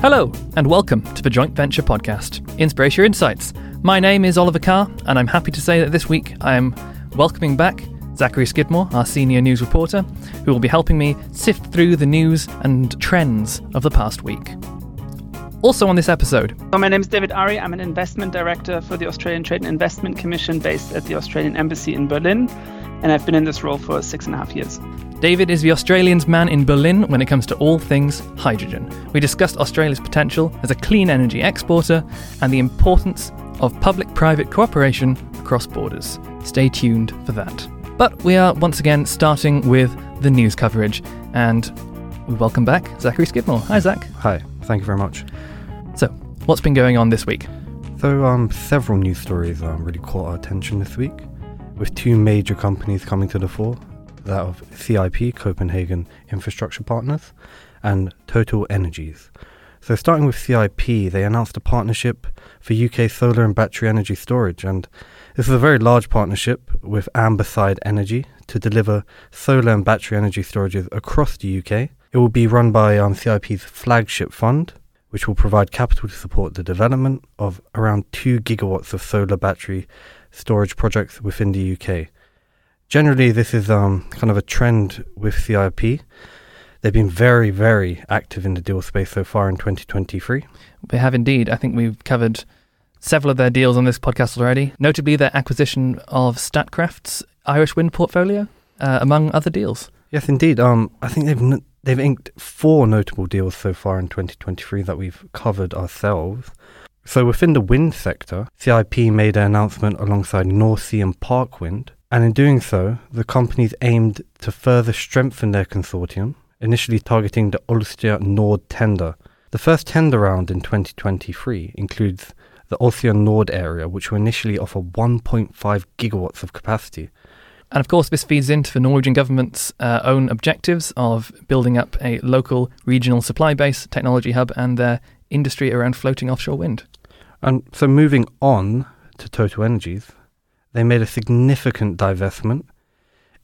Hello and welcome to the Joint Venture Podcast, Inspiratia Insights. My name is Oliver Carr and I'm happy to say that this week I am welcoming back Zachary Skidmore, our senior news reporter, who will be helping me sift through the news and trends of the past week. Also on this episode. So my name is David Urry. I'm an investment director for the Australian Trade and Investment Commission based at the Australian Embassy in Berlin. And I've been in this role for 6.5 years. David is the Australian's man in Berlin when it comes to all things hydrogen. We discussed Australia's potential as a clean energy exporter and the importance of public-private cooperation across borders. Stay tuned for that. But we are once again starting with the news coverage, and we welcome back Zachary Skidmore. Hi, Zach. Hi. Thank you very much. So, what's been going on this week? So, several news stories really caught our attention this week, with two major companies coming to the fore, that of CIP, Copenhagen Infrastructure Partners, and TotalEnergies. So, starting with CIP, they announced a partnership for UK solar and battery energy storage, and this is a very large partnership with AmberSide Energy to deliver solar and battery energy storages across the UK. It will be run by CIP's flagship fund, which will provide capital to support the development of around 2 gigawatts of solar battery storage projects within the UK. Generally, this is kind of a trend with CIP. They've been very, very active in the deal space so far in 2023. They have indeed. I think we've covered several of their deals on this podcast already, notably their acquisition of Statkraft's Irish wind portfolio, among other deals. Yes, indeed. I think they've inked 4 notable deals so far in 2023 that we've covered ourselves. So within the wind sector, CIP made an announcement alongside North Sea and Parkwind, and in doing so, the companies aimed to further strengthen their consortium, initially targeting the Ølsted Nord tender. The first tender round in 2023 includes the Ølsted Nord area, which will initially offer 1.5 gigawatts of capacity. And of course, this feeds into the Norwegian government's own objectives of building up a local regional supply base, technology hub, and their industry around floating offshore wind. And so moving on to TotalEnergies, they made a significant divestment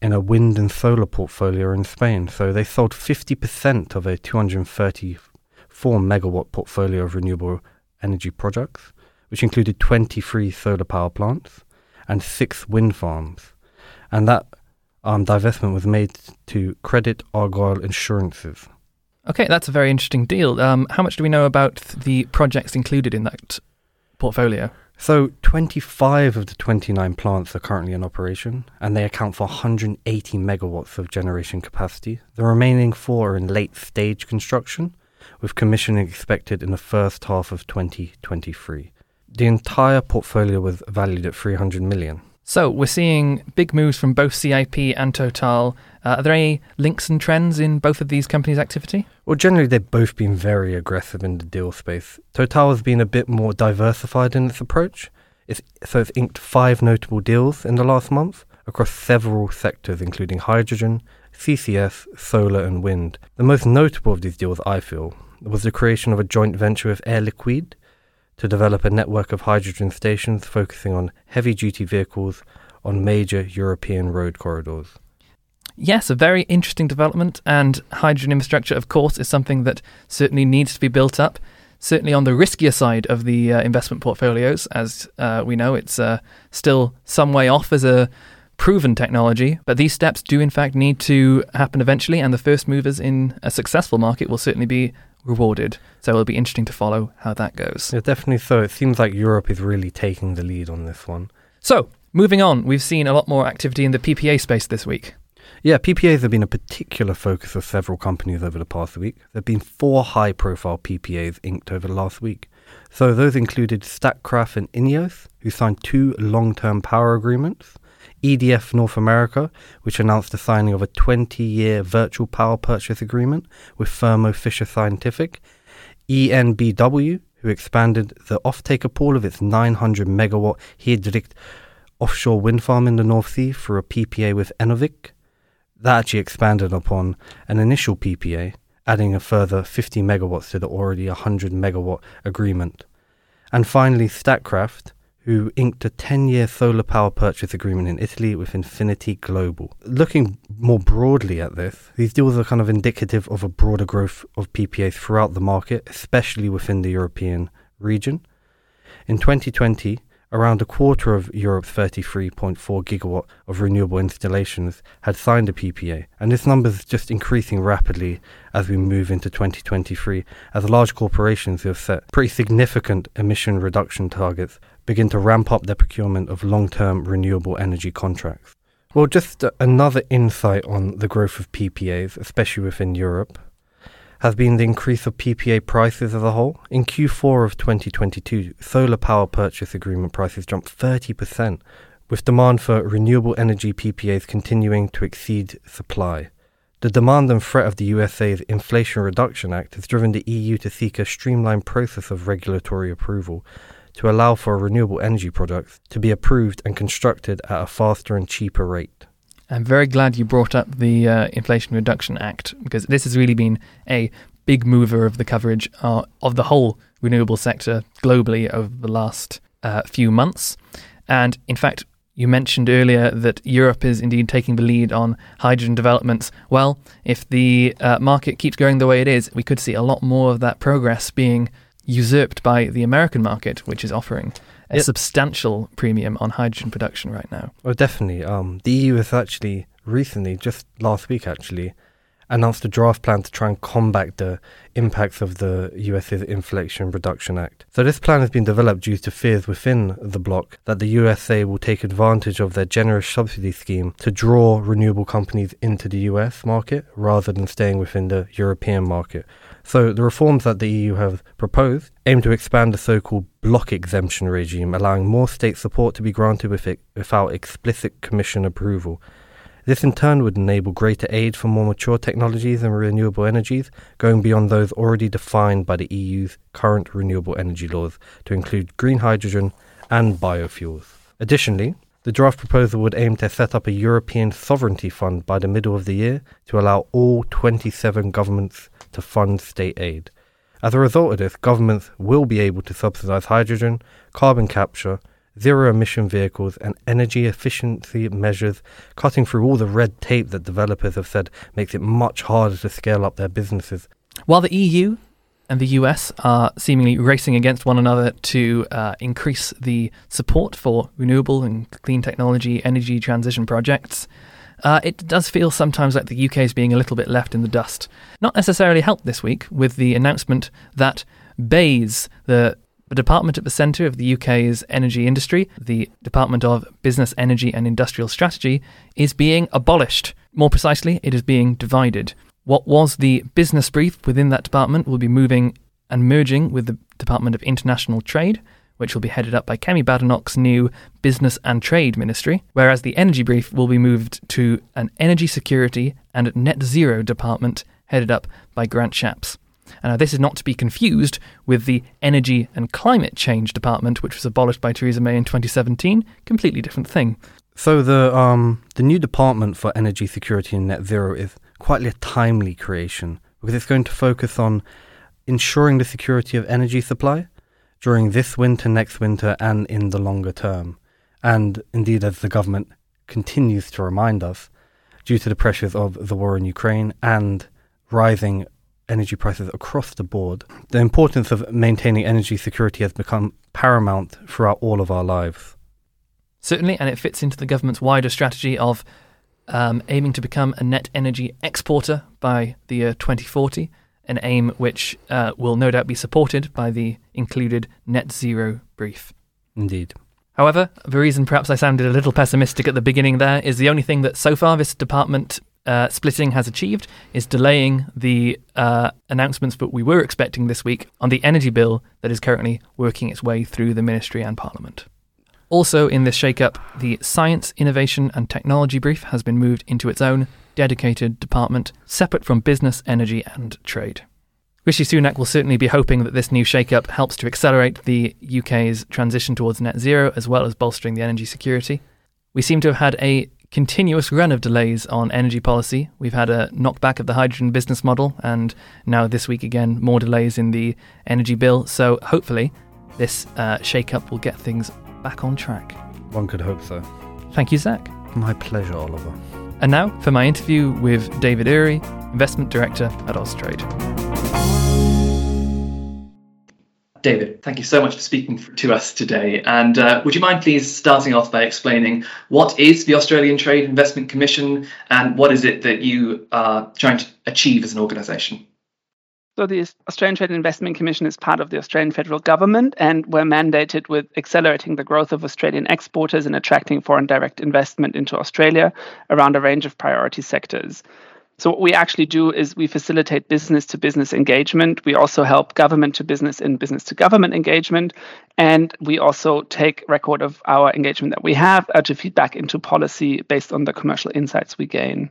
in a wind and solar portfolio in Spain. So they sold 50% of a 234 megawatt portfolio of renewable energy projects, which included 23 solar power plants and 6 wind farms. And that divestment was made to Crédit Agricole Assurances. Okay, that's a very interesting deal. How much do we know about the projects included in that portfolio? So 25 of the 29 plants are currently in operation, and they account for 180 megawatts of generation capacity. The remaining 4 are in late-stage construction, with commissioning expected in the first half of 2023. The entire portfolio was valued at 300 million. So we're seeing big moves from both CIP and Total. Are there any links and trends in both of these companies' activity? Well, generally, they've both been very aggressive in the deal space. Total has been a bit more diversified in its approach. It's inked 5 notable deals in the last month across several sectors, including hydrogen, CCS, solar and wind. The most notable of these deals, I feel, was the creation of a joint venture with Air Liquide to develop a network of hydrogen stations focusing on heavy-duty vehicles on major European road corridors. Yes, a very interesting development, and hydrogen infrastructure, of course, is something that certainly needs to be built up, certainly on the riskier side of the investment portfolios. As we know, it's still some way off as a proven technology, but these steps do in fact need to happen eventually, and the first movers in a successful market will certainly be rewarded. So it'll be interesting to follow how that goes. Yeah, definitely so. It seems like Europe is really taking the lead on this one. So, moving on, we've seen a lot more activity in the PPA space this week. Yeah, PPAs have been a particular focus of several companies over the past week. There have been 4 high-profile PPAs inked over the last week. So those included Statkraft and Ineos, who signed 2 long-term power agreements, EDF North America, which announced the signing of a 20-year virtual power purchase agreement with Thermo Fisher Scientific, ENBW, who expanded the off-taker pool of its 900-megawatt He Dreiht offshore wind farm in the North Sea for a PPA with Evonik. That actually expanded upon an initial PPA, adding a further 50 megawatts to the already 100-megawatt agreement. And finally, Statkraft, who inked a 10-year solar power purchase agreement in Italy with Infinity Global. Looking more broadly at this, these deals are kind of indicative of a broader growth of PPAs throughout the market, especially within the European region. In 2020, around a quarter of Europe's 33.4 gigawatt of renewable installations had signed a PPA, and this number is just increasing rapidly as we move into 2023, as large corporations who have set pretty significant emission reduction targets begin to ramp up their procurement of long-term renewable energy contracts. Well, just another insight on the growth of PPAs, especially within Europe, has been the increase of PPA prices as a whole. In Q4 of 2022, solar power purchase agreement prices jumped 30%, with demand for renewable energy PPAs continuing to exceed supply. The demand and threat of the USA's Inflation Reduction Act has driven the EU to seek a streamlined process of regulatory approval to allow for renewable energy products to be approved and constructed at a faster and cheaper rate. I'm very glad you brought up the Inflation Reduction Act, because this has really been a big mover of the coverage of the whole renewable sector globally over the last few months. And in fact, you mentioned earlier that Europe is indeed taking the lead on hydrogen developments. Well, if the market keeps going the way it is, we could see a lot more of that progress being usurped by the American market, which is offering a substantial premium on hydrogen production right now. Well, definitely. The EU has actually recently, just last week actually, announced a draft plan to try and combat the impacts of the US's Inflation Reduction Act. So this plan has been developed due to fears within the bloc that the USA will take advantage of their generous subsidy scheme to draw renewable companies into the US market rather than staying within the European market. So the reforms that the EU have proposed aim to expand the so-called bloc exemption regime, allowing more state support to be granted without explicit Commission approval. This in turn would enable greater aid for more mature technologies and renewable energies, going beyond those already defined by the EU's current renewable energy laws to include green hydrogen and biofuels. Additionally, the draft proposal would aim to set up a European sovereignty fund by the middle of the year to allow all 27 governments to fund state aid. As a result of this, governments will be able to subsidise hydrogen, carbon capture, zero-emission vehicles and energy efficiency measures, cutting through all the red tape that developers have said makes it much harder to scale up their businesses. While the EU and the US are seemingly racing against one another to increase the support for renewable and clean technology energy transition projects, it does feel sometimes like the UK is being a little bit left in the dust. Not necessarily helped this week with the announcement that BEIS, the department at the centre of the UK's energy industry, the Department of Business, Energy and Industrial Strategy, is being abolished. More precisely, it is being divided. What was the business brief within that department will be moving and merging with the Department of International Trade, which will be headed up by Kemi Badenoch's new Business and Trade Ministry, whereas the energy brief will be moved to an Energy Security and Net Zero department headed up by Grant Shapps. And now, this is not to be confused with the Energy and Climate Change Department, which was abolished by Theresa May in 2017. Completely different thing. So the new Department for Energy Security and Net Zero is quite a timely creation, because it's going to focus on ensuring the security of energy supply during this winter, next winter, and in the longer term. And indeed, as the government continues to remind us, due to the pressures of the war in Ukraine and rising energy prices across the board, the importance of maintaining energy security has become paramount throughout all of our lives. Certainly, and it fits into the government's wider strategy of aiming to become a net energy exporter by the year 2040, an aim which will no doubt be supported by the included net zero brief. Indeed. However, the reason perhaps I sounded a little pessimistic at the beginning there is the only thing that so far this department splitting has achieved is delaying the announcements that we were expecting this week on the energy bill that is currently working its way through the Ministry and Parliament. Also in this shake-up, the Science, Innovation and Technology Brief has been moved into its own dedicated department, separate from Business, Energy and Trade. Rishi Sunak will certainly be hoping that this new shake-up helps to accelerate the UK's transition towards net zero, as well as bolstering the energy security. We seem to have had a continuous run of delays on energy policy. We've had a knockback of the hydrogen business model, and now this week again more delays in the energy bill. So hopefully this shake-up will get things back on track. One could hope so. Thank you, Zach. My pleasure, Oliver. And now for my interview with David Urry, Investment Director at Austrade. David, thank you so much for speaking to us today. And would you mind please starting off by explaining what is the Australian Trade and Investment Commission and what is it that you are trying to achieve as an organisation? So the Australian Trade and Investment Commission is part of the Australian federal government, and we're mandated with accelerating the growth of Australian exporters and attracting foreign direct investment into Australia around a range of priority sectors. So what we actually do is we facilitate business-to-business engagement. We also help government-to-business and business-to-government engagement. And we also take record of our engagement that we have to feedback into policy based on the commercial insights we gain.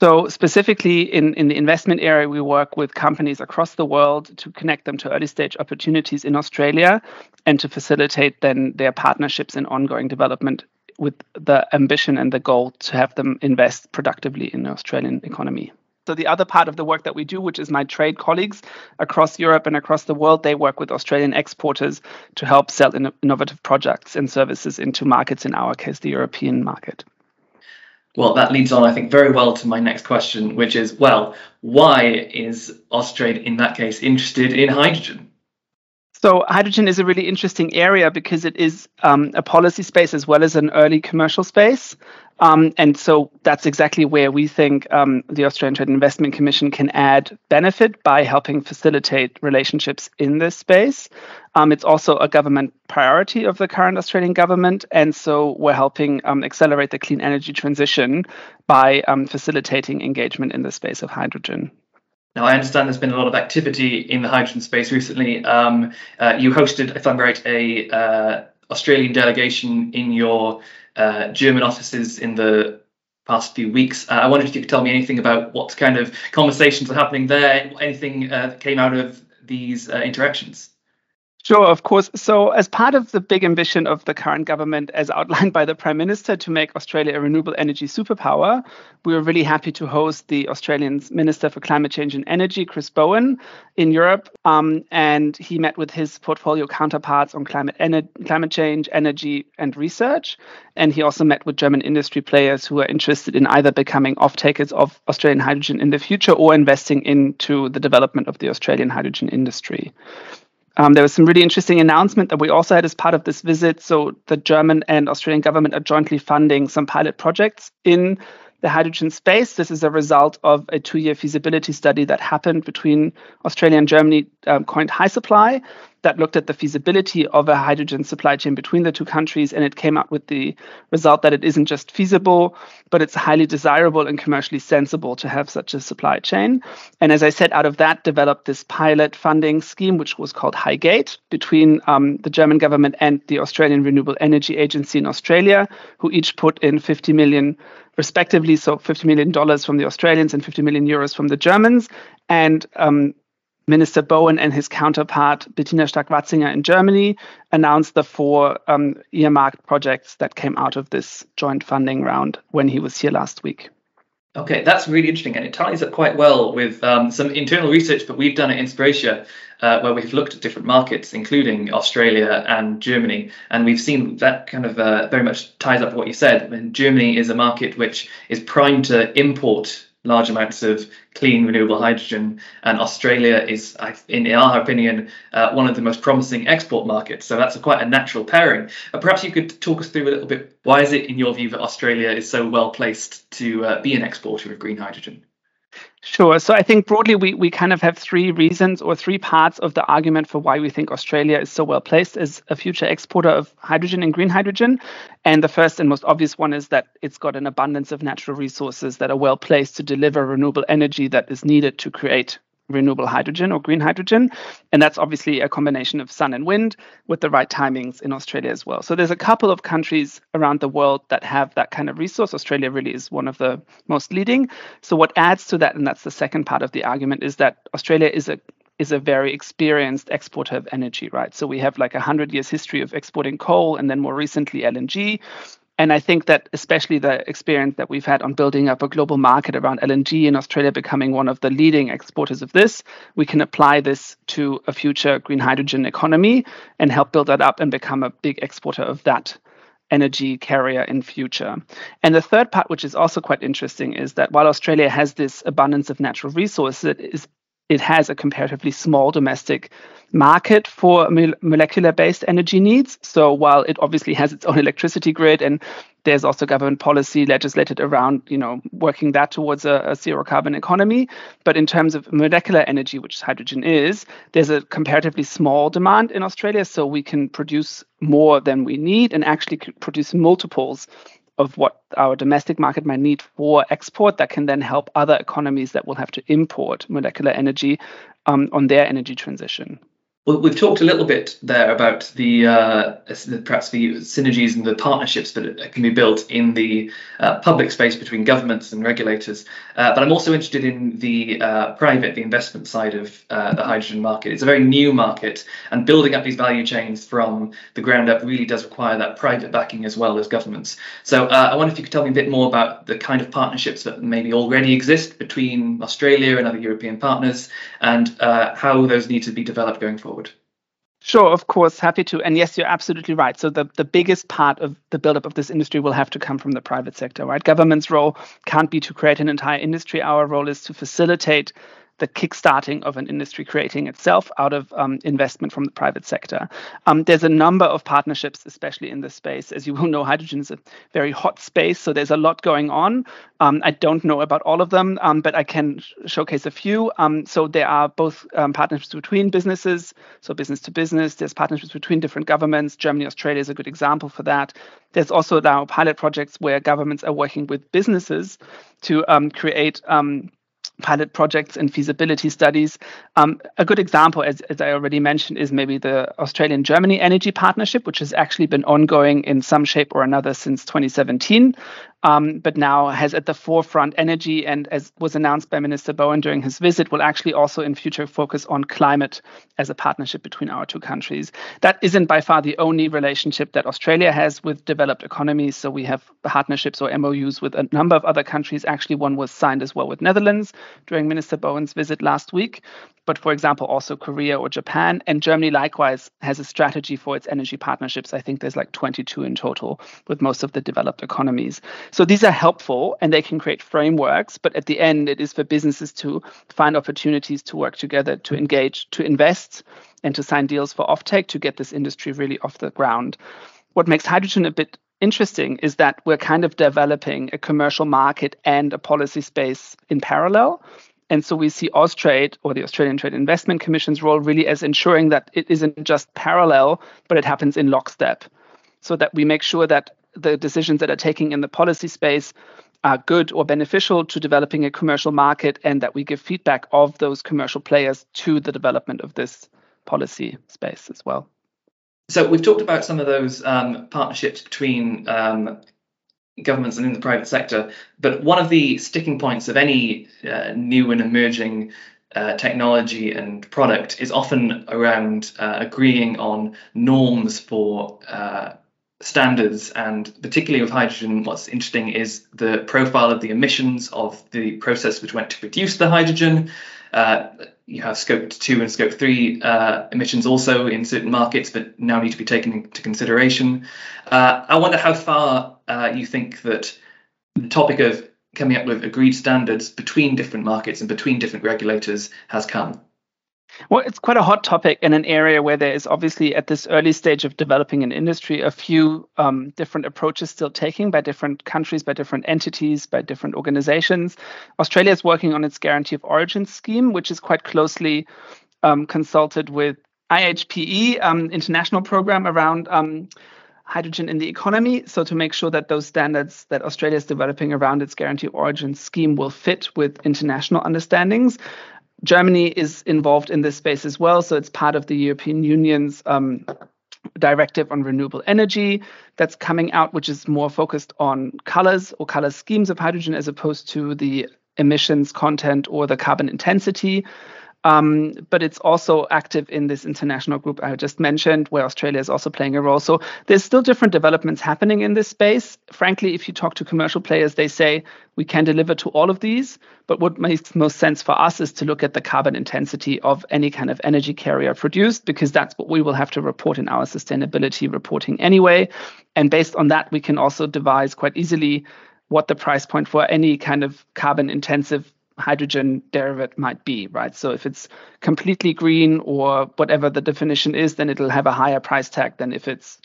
So specifically in the investment area, we work with companies across the world to connect them to early stage opportunities in Australia and to facilitate then their partnerships and ongoing development with the ambition and the goal to have them invest productively in the Australian economy. So the other part of the work that we do, which is my trade colleagues across Europe and across the world, they work with Australian exporters to help sell innovative products and services into markets, in our case, the European market. Well, that leads on, I think, very well to my next question, which is, well, why is Austrade, in that case, interested in hydrogen? So hydrogen is a really interesting area because it is a policy space as well as an early commercial space. And so that's exactly where we think the Australian Trade and Investment Commission can add benefit by helping facilitate relationships in this space. It's also a government priority of the current Australian government. And so we're helping accelerate the clean energy transition by facilitating engagement in the space of hydrogen. Now, I understand there's been a lot of activity in the hydrogen space recently. You hosted, if I'm right, a Australian delegation in your German offices in the past few weeks. I wondered if you could tell me anything about what kind of conversations are happening there, anything that came out of these interactions. Sure, of course. So as part of the big ambition of the current government, as outlined by the Prime Minister, to make Australia a renewable energy superpower, we were really happy to host the Australian Minister for Climate Change and Energy, Chris Bowen, in Europe. And he met with his portfolio counterparts on climate change, energy and research. And he also met with German industry players who are interested in either becoming off-takers of Australian hydrogen in the future or investing into the development of the Australian hydrogen industry. There was some really interesting announcement that we also had as part of this visit. So the German and Australian government are jointly funding some pilot projects in the hydrogen space. This is a result of a 2-year feasibility study that happened between Australia and Germany, coined High Supply, that looked at the feasibility of a hydrogen supply chain between the two countries. And it came out with the result that it isn't just feasible, but it's highly desirable and commercially sensible to have such a supply chain. And as I said, out of that developed this pilot funding scheme, which was called HyGate, between the German government and the Australian Renewable Energy Agency in Australia, who each put in 50 million respectively, so $50 million from the Australians and 50 million euros from the Germans. And Minister Bowen and his counterpart, Bettina Stark-Watzinger in Germany, announced the 4 earmarked projects that came out of this joint funding round when he was here last week. Okay, that's really interesting, and it ties up quite well with some internal research that we've done at Inspiratia, where we've looked at different markets, including Australia and Germany, and we've seen that kind of very much ties up what you said. And Germany is a market which is primed to import large amounts of clean, renewable hydrogen, and Australia is, in our opinion, one of the most promising export markets, so that's quite a natural pairing. Perhaps you could talk us through a little bit, why is it, in your view, that Australia is so well-placed to be an exporter of green hydrogen? Sure. So I think broadly, we kind of have 3 reasons or 3 parts of the argument for why we think Australia is so well placed as a future exporter of hydrogen and green hydrogen. And the first and most obvious one is that it's got an abundance of natural resources that are well placed to deliver renewable energy that is needed to create renewable hydrogen or green hydrogen. And that's obviously a combination of sun and wind with the right timings in Australia as well. So there's a couple of countries around the world that have that kind of resource. Australia really is one of the most leading. So what adds to that, and that's the second part of the argument, is that Australia is a very experienced exporter of energy, right? So we have like 100 years history of exporting coal and then more recently LNG. And I think that especially the experience that we've had on building up a global market around LNG and Australia becoming one of the leading exporters of this, we can apply this to a future green hydrogen economy and help build that up and become a big exporter of that energy carrier in future. And the third part, which is also quite interesting, is that while Australia has this abundance of natural resources, it has a comparatively small domestic market for molecular-based energy needs. So while it obviously has its own electricity grid, and there's also government policy legislated around, working that towards a zero-carbon economy, but in terms of molecular energy, which hydrogen is, there's a comparatively small demand in Australia. So we can produce more than we need and actually produce multiples of what our domestic market might need for export that can then help other economies that will have to import molecular energy on their energy transition. Well, we've talked a little bit there about perhaps the synergies and the partnerships that can be built in the public space between governments and regulators. But I'm also interested in the investment side of the hydrogen market. It's a very new market, and building up these value chains from the ground up really does require that private backing as well as governments. So I wonder if you could tell me a bit more about the kind of partnerships that maybe already exist between Australia and other European partners, and how those need to be developed going forward. Sure, of course, happy to. And yes, you're absolutely right. So the biggest part of the buildup of this industry will have to come from the private sector, right? Government's role can't be to create an entire industry. Our role is to facilitate the kickstarting of an industry creating itself out of investment from the private sector. There's a number of partnerships, especially in this space. As you will know, hydrogen is a very hot space, so there's a lot going on. I don't know about all of them, but I can showcase a few. So there are both partnerships between businesses, so business to business. There's partnerships between different governments. Germany, Australia is a good example for that. There's also now pilot projects where governments are working with businesses to create pilot projects and feasibility studies. A good example, as I already mentioned, is maybe the Australian-Germany Energy Partnership, which has actually been ongoing in some shape or another since 2017, but now has at the forefront energy, and as was announced by Minister Bowen during his visit, will actually also in future focus on climate as a partnership between our two countries. That isn't by far the only relationship that Australia has with developed economies, so we have partnerships or MOUs with a number of other countries. Actually, one was signed as well with Netherlands during Minister Bowen's visit last week, but for example, also Korea or Japan. And Germany likewise has a strategy for its energy partnerships. I think there's like 22 in total with most of the developed economies. So these are helpful and they can create frameworks, but at the end, it is for businesses to find opportunities to work together, to engage, to invest, and to sign deals for offtake to get this industry really off the ground. What makes hydrogen a bit interesting is that we're kind of developing a commercial market and a policy space in parallel. And so we see Austrade, or the Australian Trade and Investment Commission's role, really as ensuring that it isn't just parallel, but it happens in lockstep, so that we make sure that the decisions that are taken in the policy space are good or beneficial to developing a commercial market, and that we give feedback of those commercial players to the development of this policy space as well. So we've talked about some of those partnerships between governments and in the private sector, but one of the sticking points of any new and emerging technology and product is often around agreeing on norms for standards, and particularly with hydrogen, what's interesting is the profile of the emissions of the process which went to produce the hydrogen. You have scope 2 and scope 3 emissions also in certain markets that now need to be taken into consideration. I wonder how far you think that the topic of coming up with agreed standards between different markets and between different regulators has come. Well, it's quite a hot topic in an area where there is obviously at this early stage of developing an industry a few different approaches still taken by different countries, by different entities, by different organizations. Australia is working on its guarantee of origin scheme, which is quite closely consulted with IHPE, international program around hydrogen in the economy, so to make sure that those standards that Australia is developing around its guarantee of origin scheme will fit with international understandings. Germany is involved in this space as well, so it's part of the European Union's directive on renewable energy that's coming out, which is more focused on colors or color schemes of hydrogen as opposed to the emissions content or the carbon intensity. But it's also active in this international group I just mentioned, where Australia is also playing a role. So there's still different developments happening in this space. Frankly, if you talk to commercial players, they say we can deliver to all of these. But what makes most sense for us is to look at the carbon intensity of any kind of energy carrier produced, because that's what we will have to report in our sustainability reporting anyway. And based on that, we can also devise quite easily what the price point for any kind of carbon intensive hydrogen derivative might be, right? So if it's completely green or whatever the definition is, then it'll have a higher price tag than if it's,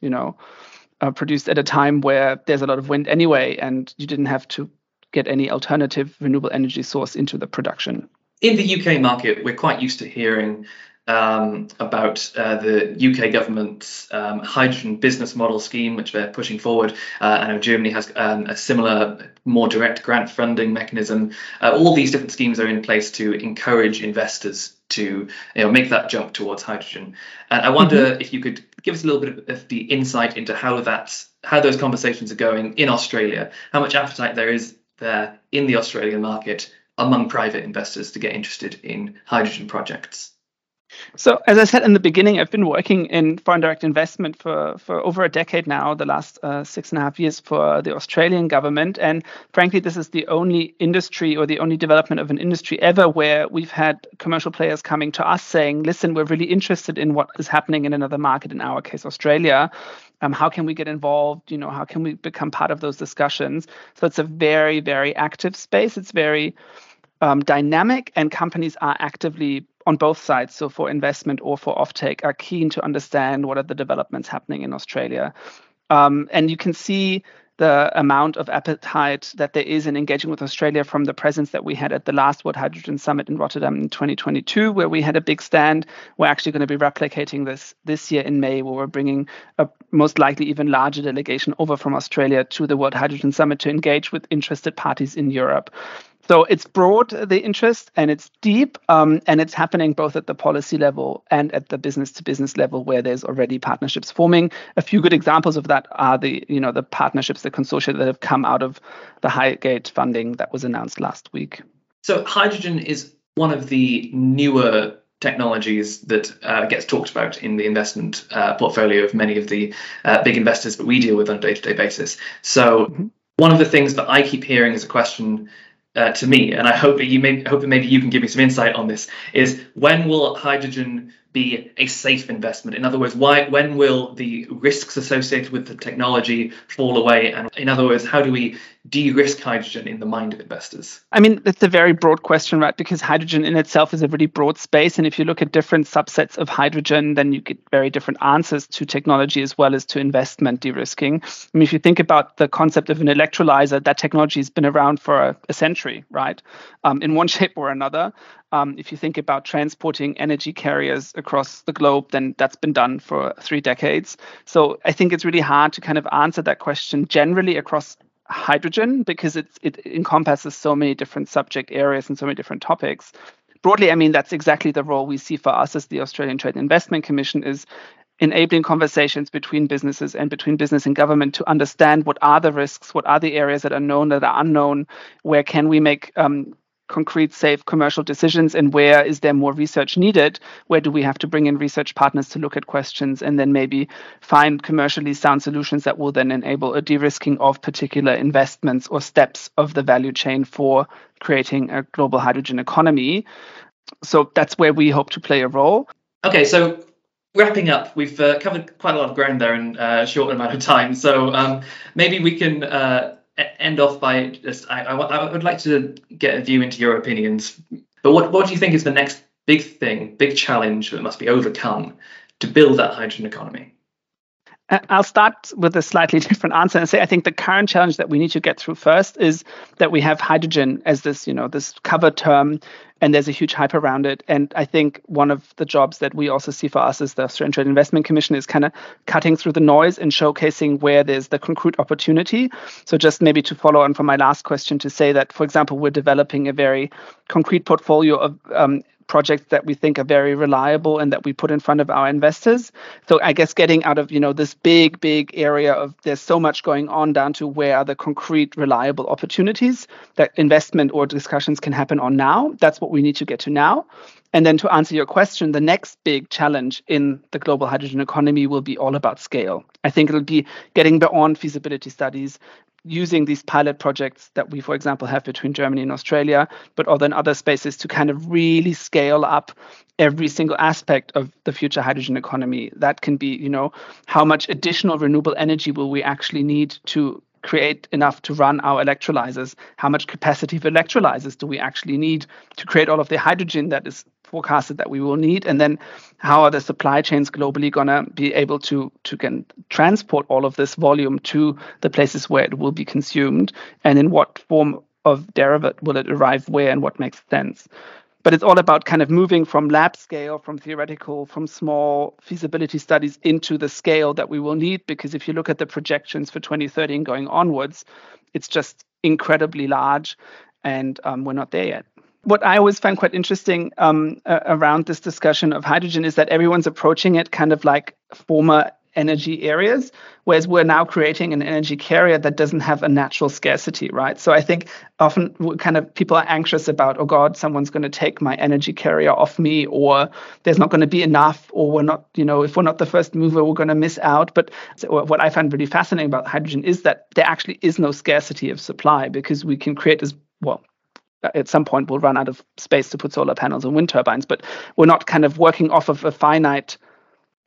produced at a time where there's a lot of wind anyway, and you didn't have to get any alternative renewable energy source into the production. In the UK market, we're quite used to hearing about the UK government's hydrogen business model scheme, which they're pushing forward. I know Germany has a similar, more direct grant funding mechanism. All these different schemes are in place to encourage investors to make that jump towards hydrogen. And I wonder if you could give us a little bit of the insight into how those conversations are going in Australia, how much appetite there is there in the Australian market among private investors to get interested in hydrogen projects. So, as I said in the beginning, I've been working in foreign direct investment for over a decade now, the last 6.5 years for the Australian government. And frankly, this is the only industry or the only development of an industry ever where we've had commercial players coming to us saying, listen, we're really interested in what is happening in another market, in our case, Australia. How can we get involved? How can we become part of those discussions? So it's a very, very active space. It's very dynamic, and companies are actively on both sides, so for investment or for offtake, are keen to understand what are the developments happening in Australia. And you can see the amount of appetite that there is in engaging with Australia from the presence that we had at the last World Hydrogen Summit in Rotterdam in 2022, where we had a big stand. We're actually going to be replicating this year in May, where we're bringing a most likely even larger delegation over from Australia to the World Hydrogen Summit to engage with interested parties in Europe. So it's broad, the interest, and it's deep, and it's happening both at the policy level and at the business-to-business level, where there's already partnerships forming. A few good examples of that are the partnerships, the consortia that have come out of the Highgate funding that was announced last week. So hydrogen is one of the newer technologies that gets talked about in the investment portfolio of many of the big investors that we deal with on a day-to-day basis. So one of the things that I keep hearing is a question to me, and I hope that maybe you can give me some insight on this, is when will hydrogen be a safe investment? In other words, when will the risks associated with the technology fall away? And in other words, how do we de-risk hydrogen in the mind of investors? I mean, that's a very broad question, right? Because hydrogen in itself is a really broad space. And if you look at different subsets of hydrogen, then you get very different answers to technology as well as to investment de-risking. I mean, if you think about the concept of an electrolyzer, that technology has been around for a century, right? In one shape or another. If you think about transporting energy carriers across the globe, then that's been done for 3 decades. So I think it's really hard to kind of answer that question generally across hydrogen, because it encompasses so many different subject areas and so many different topics. Broadly, I mean, that's exactly the role we see for us as the Australian Trade and Investment Commission, is enabling conversations between businesses and between business and government to understand what are the risks, what are the areas that are known, that are unknown, where can we make concrete, safe commercial decisions, and where is there more research needed? Where do we have to bring in research partners to look at questions and then maybe find commercially sound solutions that will then enable a de-risking of particular investments or steps of the value chain for creating a global hydrogen economy? So that's where we hope to play a role. Okay, so wrapping up, we've covered quite a lot of ground there in a short amount of time. So maybe we can end off by just, I would like to get a view into your opinions. But what do you think is the next big thing, big challenge that must be overcome to build that hydrogen economy? I'll start with a slightly different answer and say I think the current challenge that we need to get through first is that we have hydrogen as this, this cover term, and there's a huge hype around it. And I think one of the jobs that we also see for us as the Australian Trade Investment Commission is kind of cutting through the noise and showcasing where there's the concrete opportunity. So just maybe to follow on from my last question, to say that, for example, we're developing a very concrete portfolio of projects that we think are very reliable and that we put in front of our investors. So I guess getting out of, this big area of there's so much going on down to where are the concrete, reliable opportunities that investment or discussions can happen on now. That's what we need to get to now. And then to answer your question, the next big challenge in the global hydrogen economy will be all about scale. I think it'll be getting beyond feasibility studies, using these pilot projects that we, for example, have between Germany and Australia, but other in other spaces to kind of really scale up every single aspect of the future hydrogen economy. That can be, how much additional renewable energy will we actually need to create enough to run our electrolyzers? How much capacity of electrolyzers do we actually need to create all of the hydrogen that is forecasted that we will need? And then how are the supply chains globally going to be able to can transport all of this volume to the places where it will be consumed? And in what form of derivative will it arrive where and what makes sense? But it's all about kind of moving from lab scale, from theoretical, from small feasibility studies into the scale that we will need. Because if you look at the projections for 2030 and going onwards, it's just incredibly large and we're not there yet. What I always find quite interesting around this discussion of hydrogen is that everyone's approaching it kind of like former energy areas, whereas we're now creating an energy carrier that doesn't have a natural scarcity, right? So I think often kind of people are anxious about, oh God, someone's going to take my energy carrier off me, or there's not going to be enough, or we're not, if we're not the first mover, we're going to miss out. But what I find really fascinating about hydrogen is that there actually is no scarcity of supply because we can create as well. At some point, we'll run out of space to put solar panels and wind turbines, but we're not kind of working off of a finite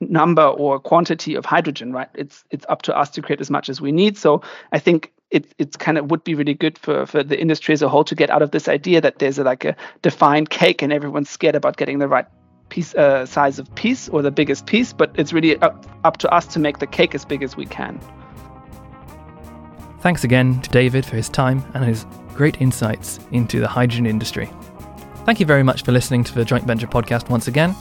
number or quantity of hydrogen, right? It's up to us to create as much as we need. So I think it's kind of would be really good for the industry as a whole to get out of this idea that there's a defined cake and everyone's scared about getting the right piece, size of piece or the biggest piece, but it's really up to us to make the cake as big as we can. Thanks again to David for his time and his great insights into the hydrogen industry. Thank you very much for listening to the Joint Venture Podcast once again.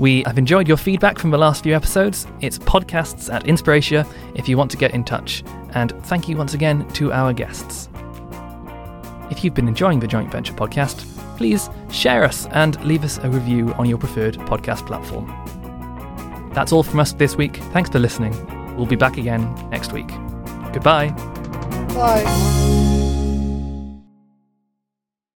We have enjoyed your feedback from the last few episodes. It's podcasts@inspiratia if you want to get in touch. And thank you once again to our guests. If you've been enjoying the Joint Venture Podcast, please share us and leave us a review on your preferred podcast platform. That's all from us this week. Thanks for listening. We'll be back again next week. Goodbye. Bye.